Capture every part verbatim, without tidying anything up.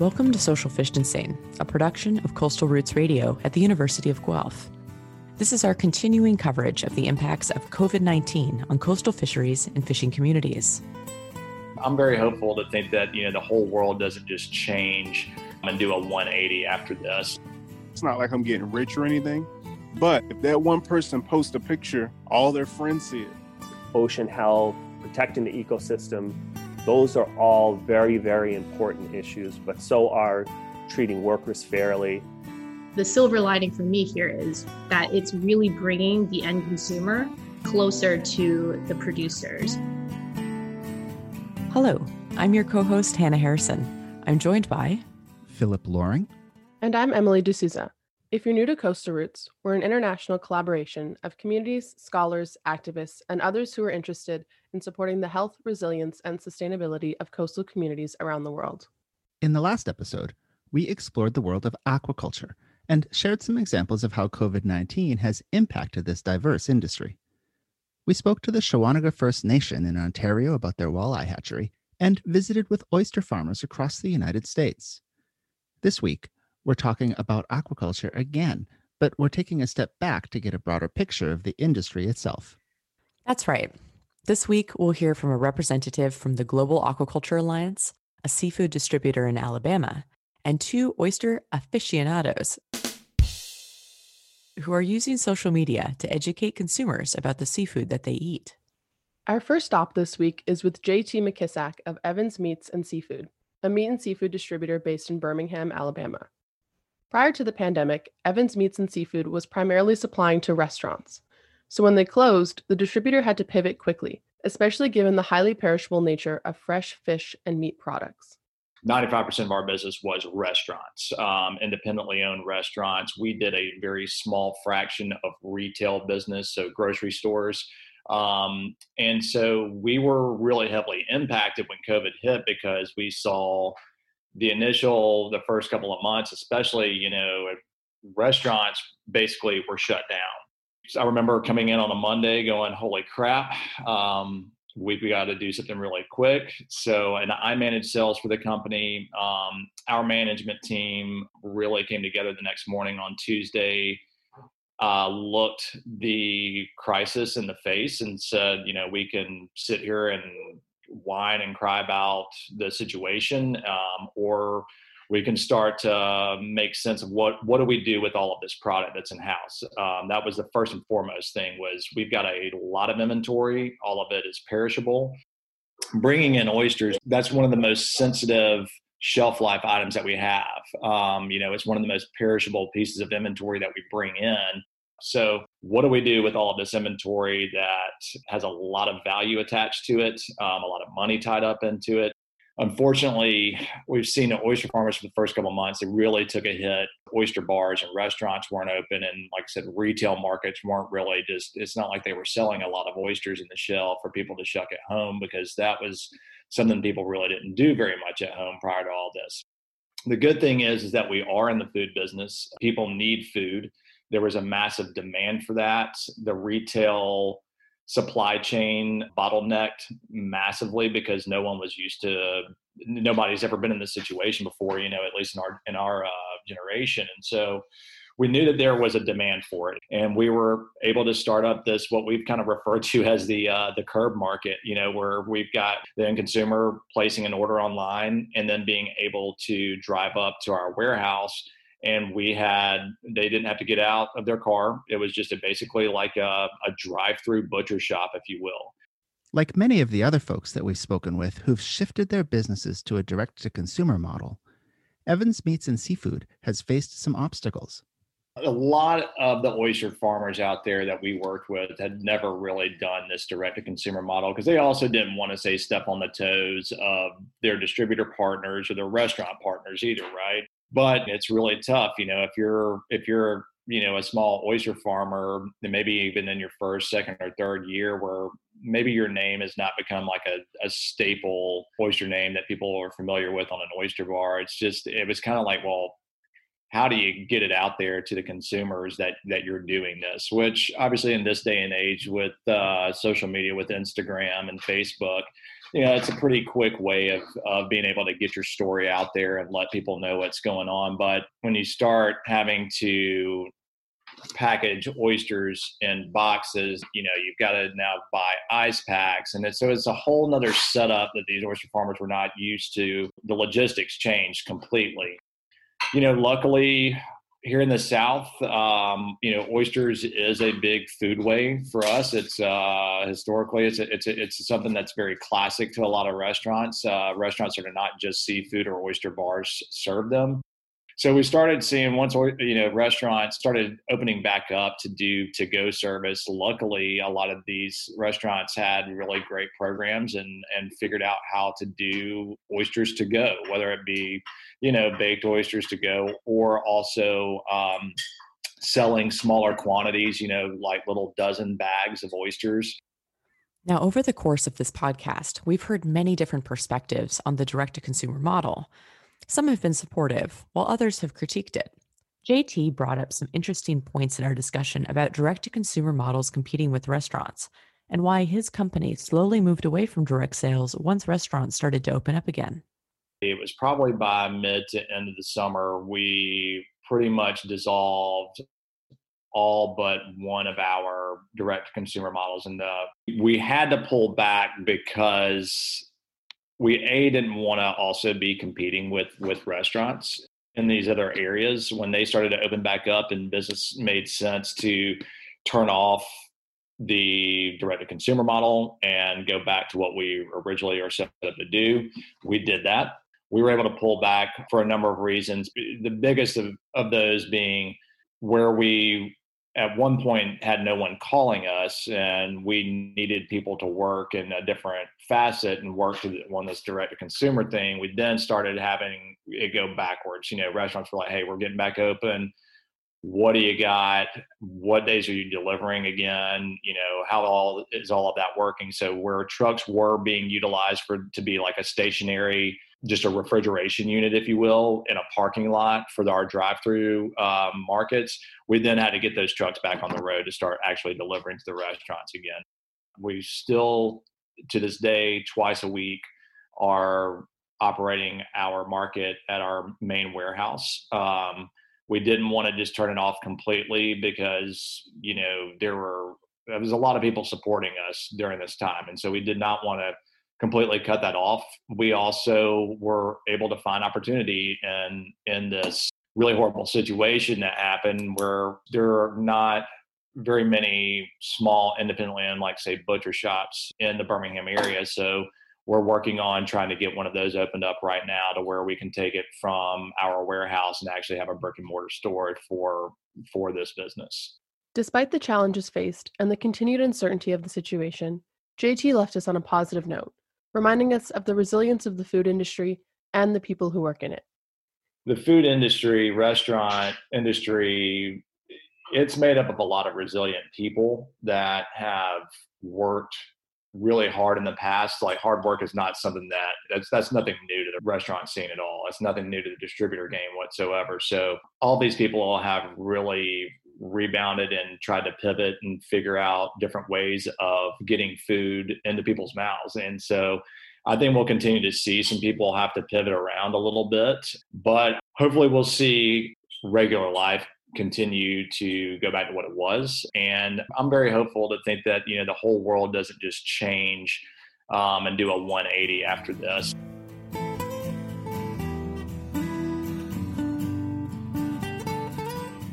Welcome to Social Fished and Sane, a production of Coastal Roots Radio at the University of Guelph. This is our continuing coverage of the impacts of covid nineteen on coastal fisheries and fishing communities. I'm very hopeful to think that, you know, the whole world doesn't just change and do a one eighty after this. It's not like I'm getting rich or anything, but if that one person posts a picture, all their friends see it. Ocean health, protecting the ecosystem, those are all very, very important issues, but so are treating workers fairly. The silver lining for me here is that it's really bringing the end consumer closer to the producers. Hello, I'm your co-host, Hannah Harrison. I'm joined by Philip Loring. And I'm Emily D'Souza. If you're new to Coastal Roots, we're an international collaboration of communities, scholars, activists, and others who are interested in supporting the health, resilience, and sustainability of coastal communities around the world. In the last episode, we explored the world of aquaculture and shared some examples of how covid nineteen has impacted this diverse industry. We spoke to the Shawanaga First Nation in Ontario about their walleye hatchery and visited with oyster farmers across the United States. This week, we're talking about aquaculture again, but we're taking a step back to get a broader picture of the industry itself. That's right. This week, we'll hear from a representative from the Global Aquaculture Alliance, a seafood distributor in Alabama, and two oyster aficionados who are using social media to educate consumers about the seafood that they eat. Our first stop this week is with J T McKissack of Evans Meats and Seafood, a meat and seafood distributor based in Birmingham, Alabama. Prior to the pandemic, Evans Meats and Seafood was primarily supplying to restaurants. So when they closed, the distributor had to pivot quickly, especially given the highly perishable nature of fresh fish and meat products. ninety-five percent of our business was restaurants, um, independently owned restaurants. We did a very small fraction of retail business, so grocery stores. Um, and so we were really heavily impacted when COVID hit because we saw the initial, the first couple of months, especially, you know, restaurants basically were shut down. So I remember coming in on a Monday going, holy crap, um, we've got to do something really quick. So, and I managed sales for the company. Um, our management team really came together the next morning on Tuesday, uh, looked the crisis in the face and said, you know, we can sit here and whine and cry about the situation, um, or we can start to make sense of what, what do we do with all of this product that's in house. Um, that was the first and foremost thing was we've got a lot of inventory. All of it is perishable. Bringing in oysters, that's one of the most sensitive shelf life items that we have. Um, you know, it's one of the most perishable pieces of inventory that we bring in. So what do we do with all of this inventory that has a lot of value attached to it, um, a lot of money tied up into it? Unfortunately, we've seen the oyster farmers for the first couple of months, they really took a hit. Oyster bars and restaurants weren't open. And like I said, retail markets weren't really just, it's not like they were selling a lot of oysters in the shell for people to shuck at home, because that was something people really didn't do very much at home prior to all this. The good thing is, is that we are in the food business. People need food. There was a massive demand for that. The retail supply chain bottlenecked massively because no one was used to, nobody's ever been in this situation before, you know, at least in our in our uh, generation. And so we knew that there was a demand for it. And we were able to start up this, what we've kind of referred to as the uh, the curb market, you know, where we've got the end consumer placing an order online and then being able to drive up to our warehouse. And we had, they didn't have to get out of their car. It was just a, basically like a, a drive-through butcher shop, if you will. Like many of the other folks that we've spoken with who've shifted their businesses to a direct-to-consumer model, Evans Meats and Seafood has faced some obstacles. A lot of the oyster farmers out there that we worked with had never really done this direct-to-consumer model because they also didn't want to, say, step on the toes of their distributor partners or their restaurant partners either, right? But it's really tough, you know, if you're, if you're, you know, a small oyster farmer, then maybe even in your first, second or third year where maybe your name has not become like a, a staple oyster name that people are familiar with on an oyster bar. It's just, it was kind of like, well, how do you get it out there to the consumers that, that you're doing this, which obviously in this day and age with uh, social media, with Instagram and Facebook, you know, it's a pretty quick way of, of being able to get your story out there and let people know what's going on. But when you start having to package oysters in boxes, you know, you've got to now buy ice packs. And so it's a whole nother setup that these oyster farmers were not used to. The logistics changed completely. You know, luckily here in the South, um, you know, oysters is a big foodway for us. It's uh, historically, it's a, it's a, it's something that's very classic to a lot of restaurants. Uh, restaurants that are not just seafood or oyster bars serve them. So we started seeing, once, you know, restaurants started opening back up to do to-go service, luckily a lot of these restaurants had really great programs and and figured out how to do oysters to go, whether it be, you know, baked oysters to go, or also um, selling smaller quantities, you know, like little dozen bags of oysters. Now, over the course of this podcast, we've heard many different perspectives on the direct-to-consumer model. Some have been supportive, while others have critiqued it. J T brought up some interesting points in our discussion about direct-to-consumer models competing with restaurants, and why his company slowly moved away from direct sales once restaurants started to open up again. It was probably by mid to end of the summer, we pretty much dissolved all but one of our direct-to-consumer models. And the, we had to pull back because we a didn't want to also be competing with, with restaurants in these other areas. When they started to open back up and business made sense to turn off the direct-to-consumer model and go back to what we originally are set up to do, we did that. We were able to pull back for a number of reasons. The biggest of, of those being where we at one point had no one calling us, and we needed people to work in a different facet and work to on this direct-to-consumer thing. We then started having it go backwards. You know, restaurants were like, hey, we're getting back open. What do you got? What days are you delivering again? You know, how all is all of that working? So where trucks were being utilized for to be like a stationary, just a refrigeration unit, if you will, in a parking lot for our drive-through um, markets, we then had to get those trucks back on the road to start actually delivering to the restaurants again. We still, to this day, twice a week, are operating our market at our main warehouse. Um, we didn't want to just turn it off completely because, you know, there were there was a lot of people supporting us during this time, and so we did not want to completely cut that off. We also were able to find opportunity in, in this really horrible situation that happened where there are not very many small independently owned, like say butcher shops in the Birmingham area. So we're working on trying to get one of those opened up right now to where we can take it from our warehouse and actually have a brick and mortar store for, for this business. Despite the challenges faced and the continued uncertainty of the situation, J T left us on a positive note, reminding us of the resilience of the food industry and the people who work in it. The food industry, restaurant industry, it's made up of a lot of resilient people that have worked really hard in the past. Like hard work is not something that, that's, that's nothing new to the restaurant scene at all. It's nothing new to the distributor game whatsoever. So all these people all have really rebounded and tried to pivot and figure out different ways of getting food into people's mouths. And so I think we'll continue to see some people have to pivot around a little bit, but hopefully we'll see regular life continue to go back to what it was. And I'm very hopeful to think that, you know, the whole world doesn't just change um, and do a one eighty after this.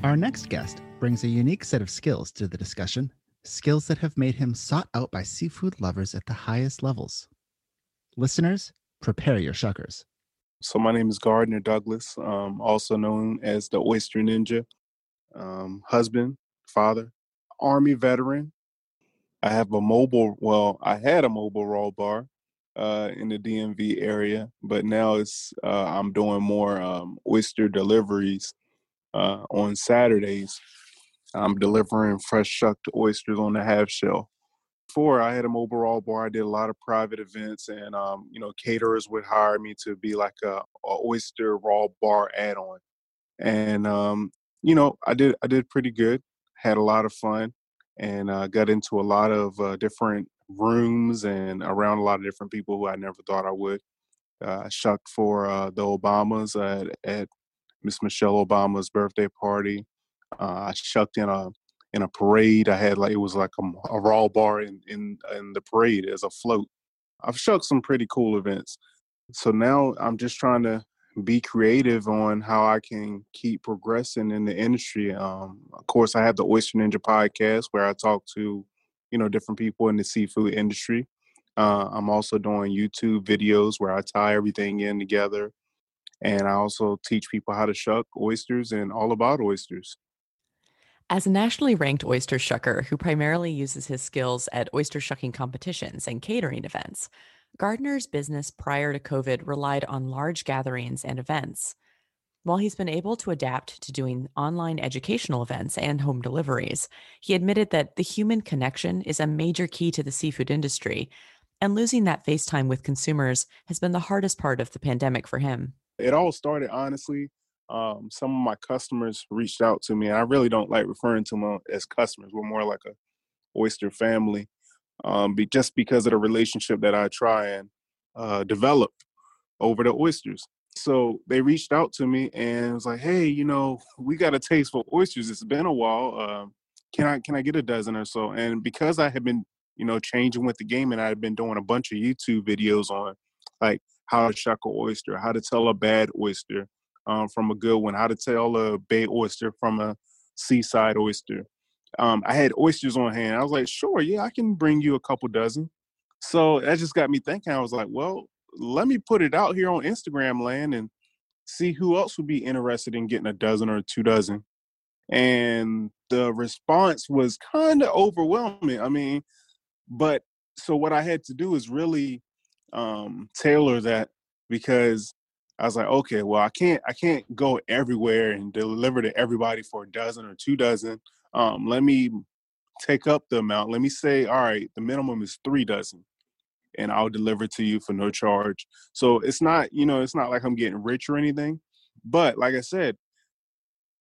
Our next guest brings a unique set of skills to the discussion, skills that have made him sought out by seafood lovers at the highest levels. Listeners, prepare your shuckers. So my name is Gardner Douglas, um, also known as the Oyster Ninja, um, husband, father, Army veteran. I have a mobile, well, I had a mobile raw bar uh, in the D M V area, but now it's uh, I'm doing more um, oyster deliveries uh, on Saturdays. I'm delivering fresh shucked oysters on the half shell. Before I had an overall bar, I did a lot of private events, and um, you know, caterers would hire me to be like a, a oyster raw bar add-on. And um, you know, I did I did pretty good, had a lot of fun, and uh, got into a lot of uh, different rooms and around a lot of different people who I never thought I would. Uh, I shucked for uh, the Obamas at, at Miss Michelle Obama's birthday party. Uh, I shucked in a in a parade. I had like it was like a, a raw bar in, in in the parade as a float. I've shucked some pretty cool events. So now I'm just trying to be creative on how I can keep progressing in the industry. Um, of course, I have the Oyster Ninja podcast where I talk to, you know, different people in the seafood industry. Uh, I'm also doing YouTube videos where I tie everything in together. And I also teach people how to shuck oysters and all about oysters. As a nationally ranked oyster shucker who primarily uses his skills at oyster shucking competitions and catering events, Gardner's business prior to COVID relied on large gatherings and events. While he's been able to adapt to doing online educational events and home deliveries, he admitted that the human connection is a major key to the seafood industry, and losing that face time with consumers has been the hardest part of the pandemic for him. It all started, honestly, um, some of my customers reached out to me, and I really don't like referring to them as customers. We're more like a oyster family. Um, be, just because of the relationship that I try and uh, develop over the oysters. So they reached out to me and was like, hey, you know, we got a taste for oysters. It's been a while. Uh, can I can I get a dozen or so? And because I had been, you know, changing with the game, and I had been doing a bunch of YouTube videos on like how to shuck an oyster, how to tell a bad oyster um, from a good one, how to tell a bay oyster from a seaside oyster. Um, I had oysters on hand. I was like, sure, yeah, I can bring you a couple dozen. So that just got me thinking. I was like, well, let me put it out here on Instagram land and see who else would be interested in getting a dozen or two dozen. And the response was kind of overwhelming. I mean, but so what I had to do is really um, tailor that, because I was like, okay, well, I can't, I can't go everywhere and deliver to everybody for a dozen or two dozen. Um, let me take up the amount. Let me say, all right, the minimum is three dozen and I'll deliver to you for no charge. So it's not, you know, it's not like I'm getting rich or anything, but like I said,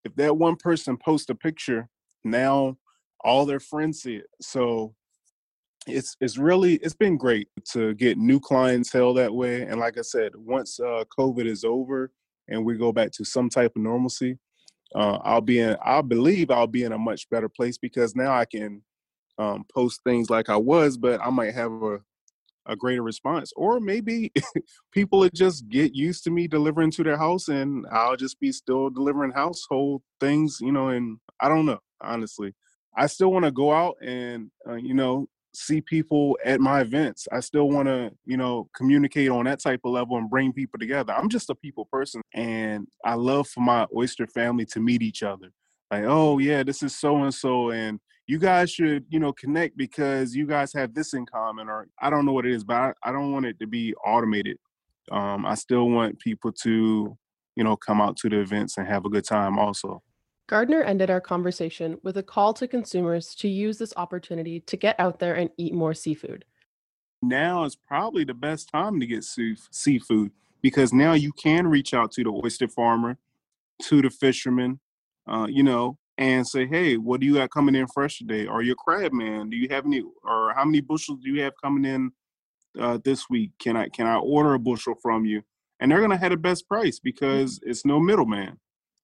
if that one person posts a picture, now all their friends see it. So it's, it's really, it's been great to get new clientele that way. And like I said, once uh, COVID is over and we go back to some type of normalcy, Uh, I'll be in, I believe I'll be in a much better place, because now I can um, post things like I was, but I might have a, a greater response. Or maybe people would just get used to me delivering to their house and I'll just be still delivering household things, you know, and I don't know, honestly. I still want to go out and, uh, you know, see people at my events. I still want to, you know, communicate on that type of level and bring people together. I'm just a people person, and I love for my oyster family to meet each other. Like, oh yeah, this is so-and-so, and you guys should, you know, connect because you guys have this in common, or I don't know what it is, but I, I don't want it to be automated. Um, I still want people to, you know, come out to the events and have a good time also. Gardner ended our conversation with a call to consumers to use this opportunity to get out there and eat more seafood. Now is probably the best time to get seafood, because now you can reach out to the oyster farmer, to the fisherman, uh, you know, and say, hey, what do you got coming in fresh today? Or your crab man, do you have any, or how many bushels do you have coming in uh, this week? Can I, can I order a bushel from you? And they're going to have the best price because it's no middleman.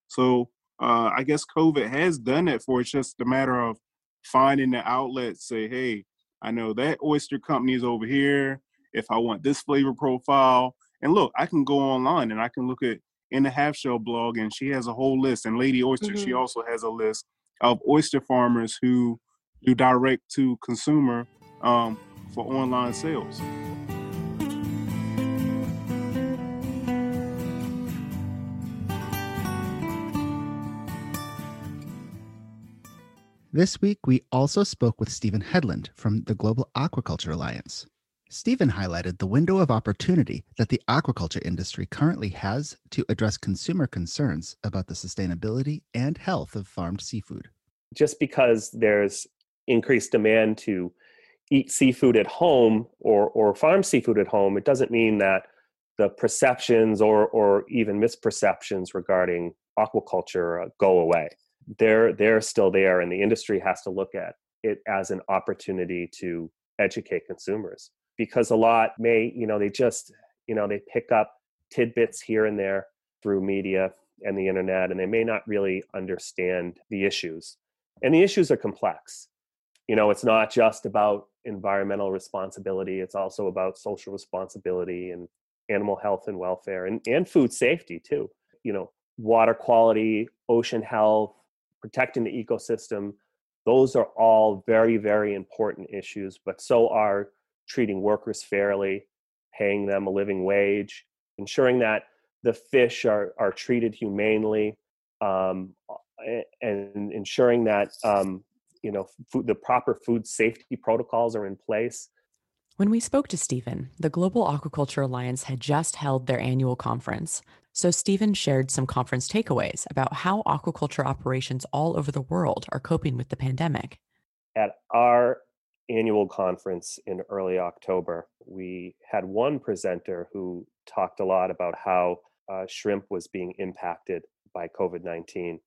So Uh, I guess COVID has done that for. It's just a matter of finding the outlet, say, hey, I know that oyster company is over here. If I want this flavor profile, and look, I can go online and I can look at In a Half Shell blog, and she has a whole list. And Lady Oyster, mm-hmm. She also has a list of oyster farmers who do direct to consumer um, for online sales. This week, we also spoke with Stephen Hedlund from the Global Aquaculture Alliance. Stephen highlighted the window of opportunity that the aquaculture industry currently has to address consumer concerns about the sustainability and health of farmed seafood. Just because there's increased demand to eat seafood at home or, or farm seafood at home, it doesn't mean that the perceptions or, or even misperceptions regarding aquaculture go away. They're, they're still there, and the industry has to look at it as an opportunity to educate consumers, because a lot may, you know, they just, you know, they pick up tidbits here and there through media and the internet, and they may not really understand the issues. And the issues are complex. You know, it's not just about environmental responsibility. It's also about social responsibility and animal health and welfare, and, and food safety too. You know, water quality, ocean health, protecting the ecosystem. Those are all very, very important issues, but so are treating workers fairly, paying them a living wage, ensuring that the fish are, are treated humanely, um, and ensuring that, um, you know, food, the proper food safety protocols are in place. When we spoke to Stephen, the Global Aquaculture Alliance had just held their annual conference. So Stephen shared some conference takeaways about how aquaculture operations all over the world are coping with the pandemic. At our annual conference in early October, we had one presenter who talked a lot about how uh, shrimp was being impacted by covid nineteen.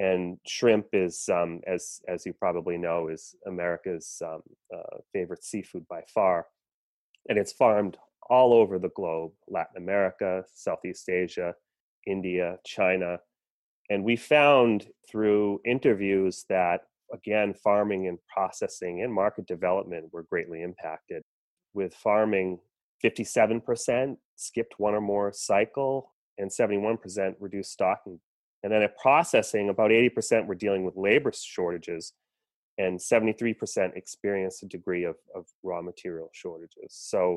And shrimp is, um, as as you probably know, is America's um, uh, favorite seafood by far. And it's farmed all over the globe: Latin America, Southeast Asia, India, China. And we found through interviews that, again, farming and processing and market development were greatly impacted. With farming, fifty-seven percent skipped one or more cycle, and seventy-one percent reduced stocking. And then at processing, about eighty percent were dealing with labor shortages, and seventy-three percent experienced a degree of, of raw material shortages. So,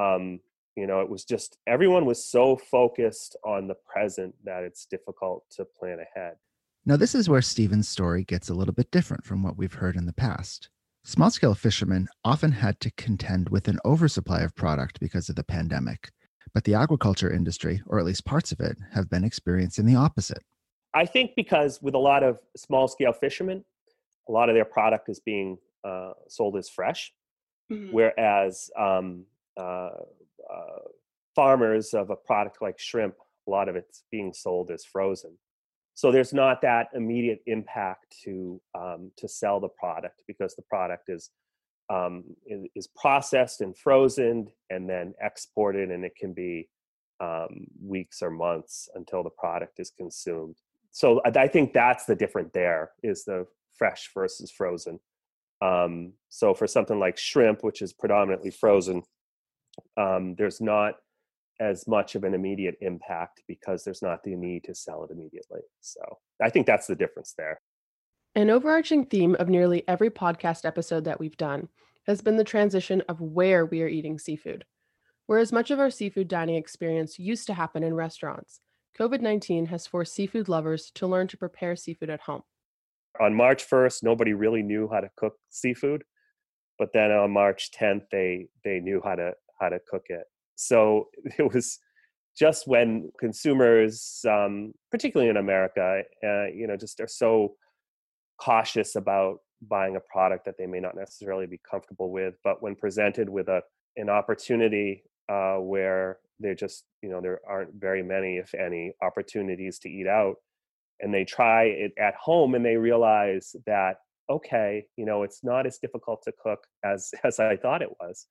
um, you know, it was just, everyone was so focused on the present that it's difficult to plan ahead. Now, this is where Stephen's story gets a little bit different from what we've heard in the past. Small-scale fishermen often had to contend with an oversupply of product because of the pandemic, but the aquaculture industry, or at least parts of it, have been experiencing the opposite. I think because with a lot of small-scale fishermen, a lot of their product is being uh, sold as fresh, mm-hmm. whereas um, uh, uh, farmers of a product like shrimp, a lot of it's being sold as frozen. So there's not that immediate impact to um, to sell the product, because the product is um, is processed and frozen and then exported, and it can be um, weeks or months until the product is consumed. So I think that's the difference there, is the fresh versus frozen. Um, so for something like shrimp, which is predominantly frozen, um, there's not as much of an immediate impact because there's not the need to sell it immediately. So I think that's the difference there. An overarching theme of nearly every podcast episode that we've done has been the transition of where we are eating seafood. Whereas much of our seafood dining experience used to happen in restaurants, covid nineteen has forced seafood lovers to learn to prepare seafood at home. On March first, nobody really knew how to cook seafood, but then on March tenth, they they knew how to how to cook it. So it was just when consumers, um, particularly in America, uh, you know, just are so cautious about buying a product that they may not necessarily be comfortable with, but when presented with a an opportunity uh, where they're just, you know, there aren't very many, if any, opportunities to eat out, and they try it at home and they realize that, okay, you know, it's not as difficult to cook as as I thought it was.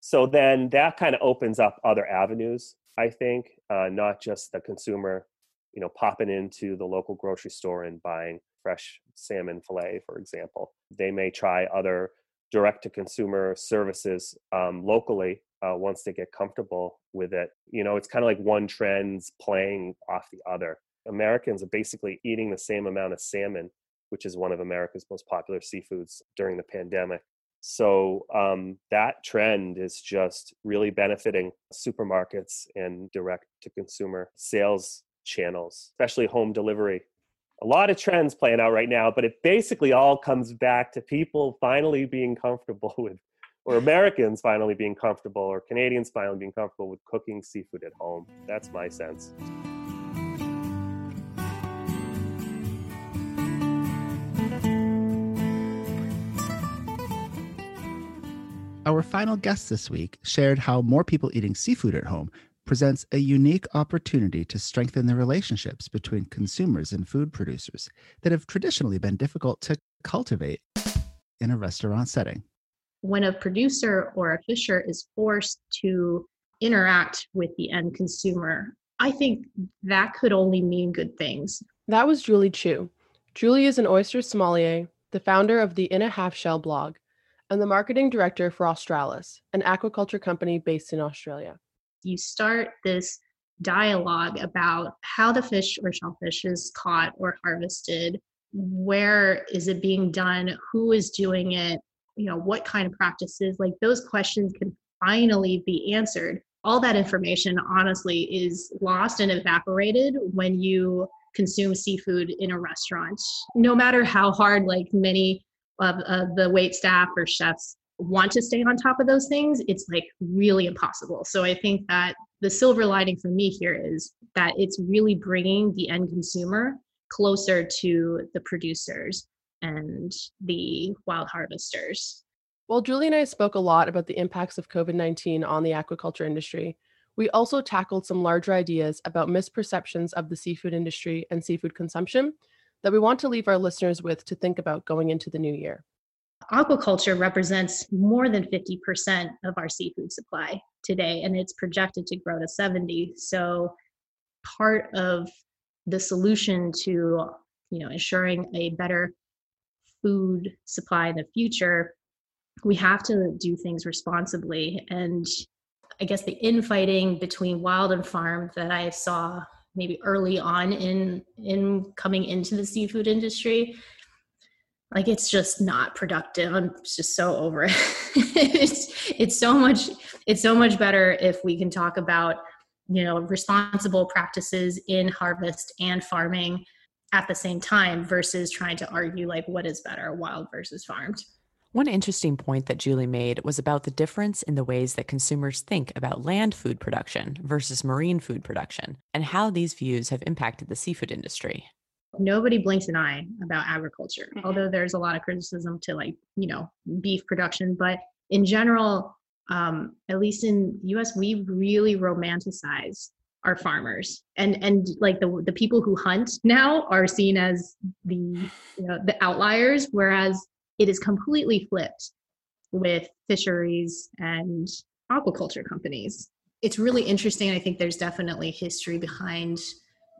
So then that kind of opens up other avenues, I think, uh, not just the consumer, you know, popping into the local grocery store and buying fresh salmon fillet, for example. They may try other direct-to-consumer services um, locally uh, once they get comfortable with it. You know, it's kind of like one trend's playing off the other. Americans are basically eating the same amount of salmon, which is one of America's most popular seafoods, during the pandemic. So um, that trend is just really benefiting supermarkets and direct-to-consumer sales channels, especially home delivery. A lot of trends playing out right now, but it basically all comes back to people finally being comfortable with, or Americans finally being comfortable, or Canadians finally being comfortable with cooking seafood at home. That's my sense. Our final guest this week shared how more people eating seafood at home presents a unique opportunity to strengthen the relationships between consumers and food producers that have traditionally been difficult to cultivate in a restaurant setting. when a producer or a fisher is forced to interact with the end consumer, I think that could only mean good things. That was Julie Chu. Julie is an oyster sommelier, the founder of the In a Half Shell blog, and the marketing director for Australis, an aquaculture company based in Australia. You start this dialogue about how the fish or shellfish is caught or harvested, where is it being done, who is doing it, you know, what kind of practices, like those questions can finally be answered. All that information, honestly, is lost and evaporated when you consume seafood in a restaurant. No matter how hard, like many of, of the wait staff or chefs want to stay on top of those things, it's like really impossible. So I think that the silver lining for me here is that it's really bringing the end consumer closer to the producers and the wild harvesters. While Julie and I spoke a lot about the impacts of covid nineteen on the aquaculture industry, we also tackled some larger ideas about misperceptions of the seafood industry and seafood consumption that we want to leave our listeners with to think about going into the new year. Aquaculture represents more than fifty percent of our seafood supply today, and it's projected to grow to seventy. So part of the solution to, you know, ensuring a better food supply in the future, we have to do things responsibly. And I guess the infighting between wild and farm that I saw maybe early on in in coming into the seafood industry, like, it's just not productive. I'm just so over it. it's, it's so much, it's so much better if we can talk about, you know, responsible practices in harvest and farming at the same time versus trying to argue like what is better, wild versus farmed. One interesting point that Julie made was about the difference in the ways that consumers think about land food production versus marine food production and how these views have impacted the seafood industry. Nobody blinks an eye about agriculture, mm-hmm. although there's a lot of criticism to, like, you know, beef production. But in general, um, at least in U S, we really romanticize our farmers, and, and like the, the people who hunt now are seen as the, you know, the outliers, whereas it is completely flipped with fisheries and aquaculture companies. It's really interesting. I think there's definitely history behind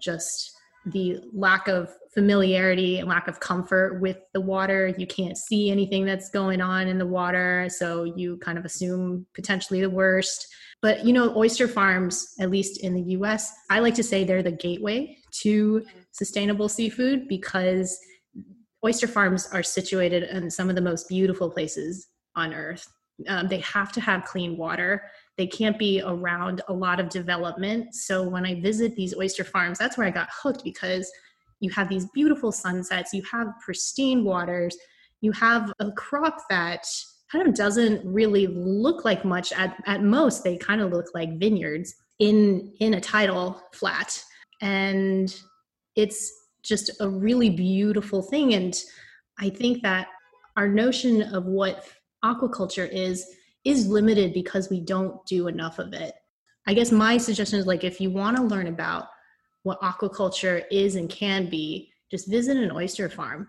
just the lack of familiarity and lack of comfort with the water. You can't see anything that's going on in the water, so you kind of assume potentially the worst. But, you know, oyster farms, at least in the U S, I like to say they're the gateway to sustainable seafood, because oyster farms are situated in some of the most beautiful places on earth. Um, they have to have clean water. They can't be around a lot of development. So when I visit these oyster farms, that's where I got hooked, because you have these beautiful sunsets, you have pristine waters, you have a crop that kind of doesn't really look like much. At, at most, they kind of look like vineyards in, in a tidal flat. And it's just a really beautiful thing. And I think that our notion of what aquaculture is, is limited because we don't do enough of it. I guess my suggestion is, like, if you want to learn about what aquaculture is and can be, just visit an oyster farm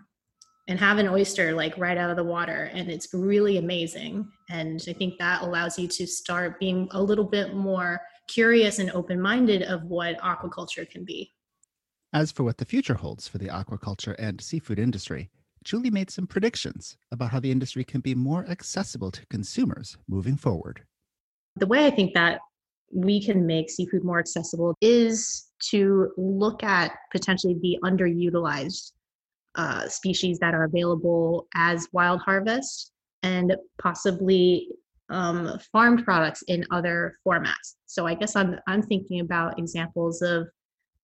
and have an oyster, like, right out of the water. And it's really amazing. And I think that allows you to start being a little bit more curious and open-minded of what aquaculture can be. As for what the future holds for the aquaculture and seafood industry, Julie made some predictions about how the industry can be more accessible to consumers moving forward. The way I think that we can make seafood more accessible is to look at potentially the underutilized uh, species that are available as wild harvest, and possibly um, farmed products in other formats. So I guess I'm I'm thinking about examples of,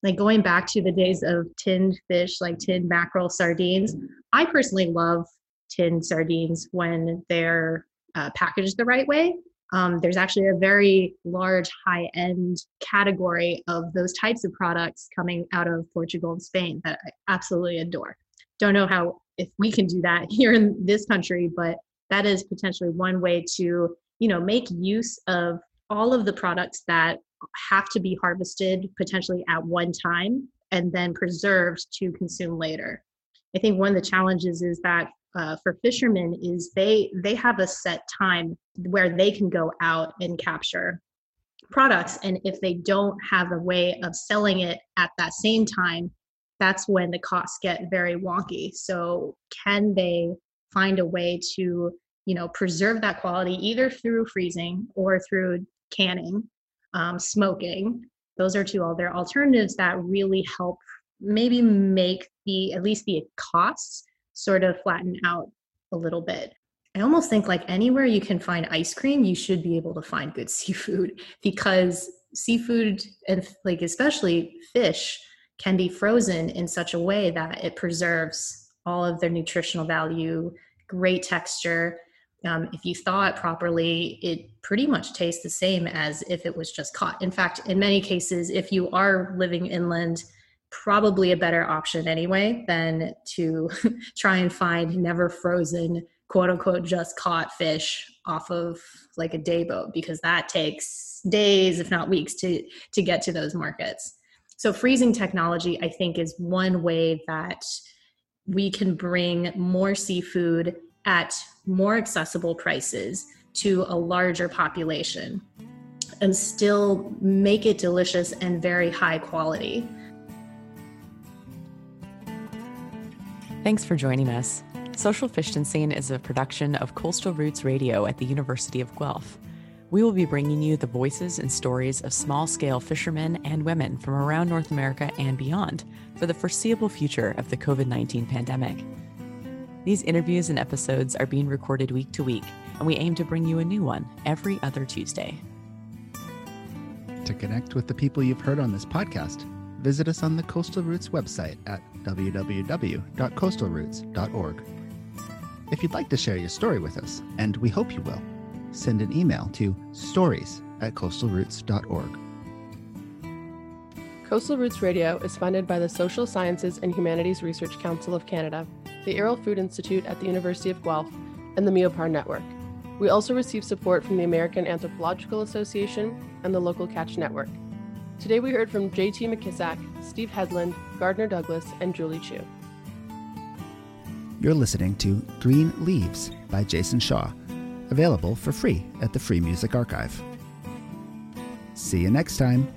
like, going back to the days of tinned fish, like tinned mackerel, sardines. I personally love tinned sardines when they're uh, packaged the right way. Um, there's actually a very large high-end category of those types of products coming out of Portugal and Spain that I absolutely adore. Don't know how, if we can do that here in this country, but that is potentially one way to, you know, make use of all of the products that have to be harvested potentially at one time and then preserved to consume later. I think one of the challenges is that uh, for fishermen is they they have a set time where they can go out and capture products. And if they don't have a way of selling it at that same time, that's when the costs get very wonky. So can they find a way to, you know, preserve that quality either through freezing or through canning, um, smoking? Those are two other alternatives that really help maybe make the, at least the costs sort of flatten out a little bit. I almost think like anywhere you can find ice cream, you should be able to find good seafood, because seafood and like especially fish can be frozen in such a way that it preserves all of their nutritional value, great texture. Um, if you thaw it properly, it pretty much tastes the same as if it was just caught. In fact, in many cases, if you are living inland, probably a better option anyway than to try and find never frozen, quote unquote, just caught fish off of like a day boat, because that takes days, if not weeks, to, to get to those markets. So freezing technology, I think, is one way that we can bring more seafood at more accessible prices to a larger population and still make it delicious and very high quality. Thanks for joining us. Social Fish Dancing is a production of Coastal Roots Radio at the University of Guelph. We will be bringing you the voices and stories of small-scale fishermen and women from around North America and beyond for the foreseeable future of the covid nineteen pandemic. These interviews and episodes are being recorded week to week, and we aim to bring you a new one every other Tuesday. To connect with the people you've heard on this podcast, visit us on the Coastal Roots website at w w w dot coastal roots dot org. If you'd like to share your story with us, and we hope you will, send an email to stories at coastal roots dot org. Coastal Roots Radio is funded by the Social Sciences and Humanities Research Council of Canada, the Arrell Food Institute at the University of Guelph, and the MEOPAR Network. We also receive support from the American Anthropological Association and the Local Catch Network. Today we heard from J T McKissack, Steve Hedlund, Gardner Douglas, and Julie Chu. You're listening to Green Leaves by Jason Shaw, available for free at the Free Music Archive. See you next time.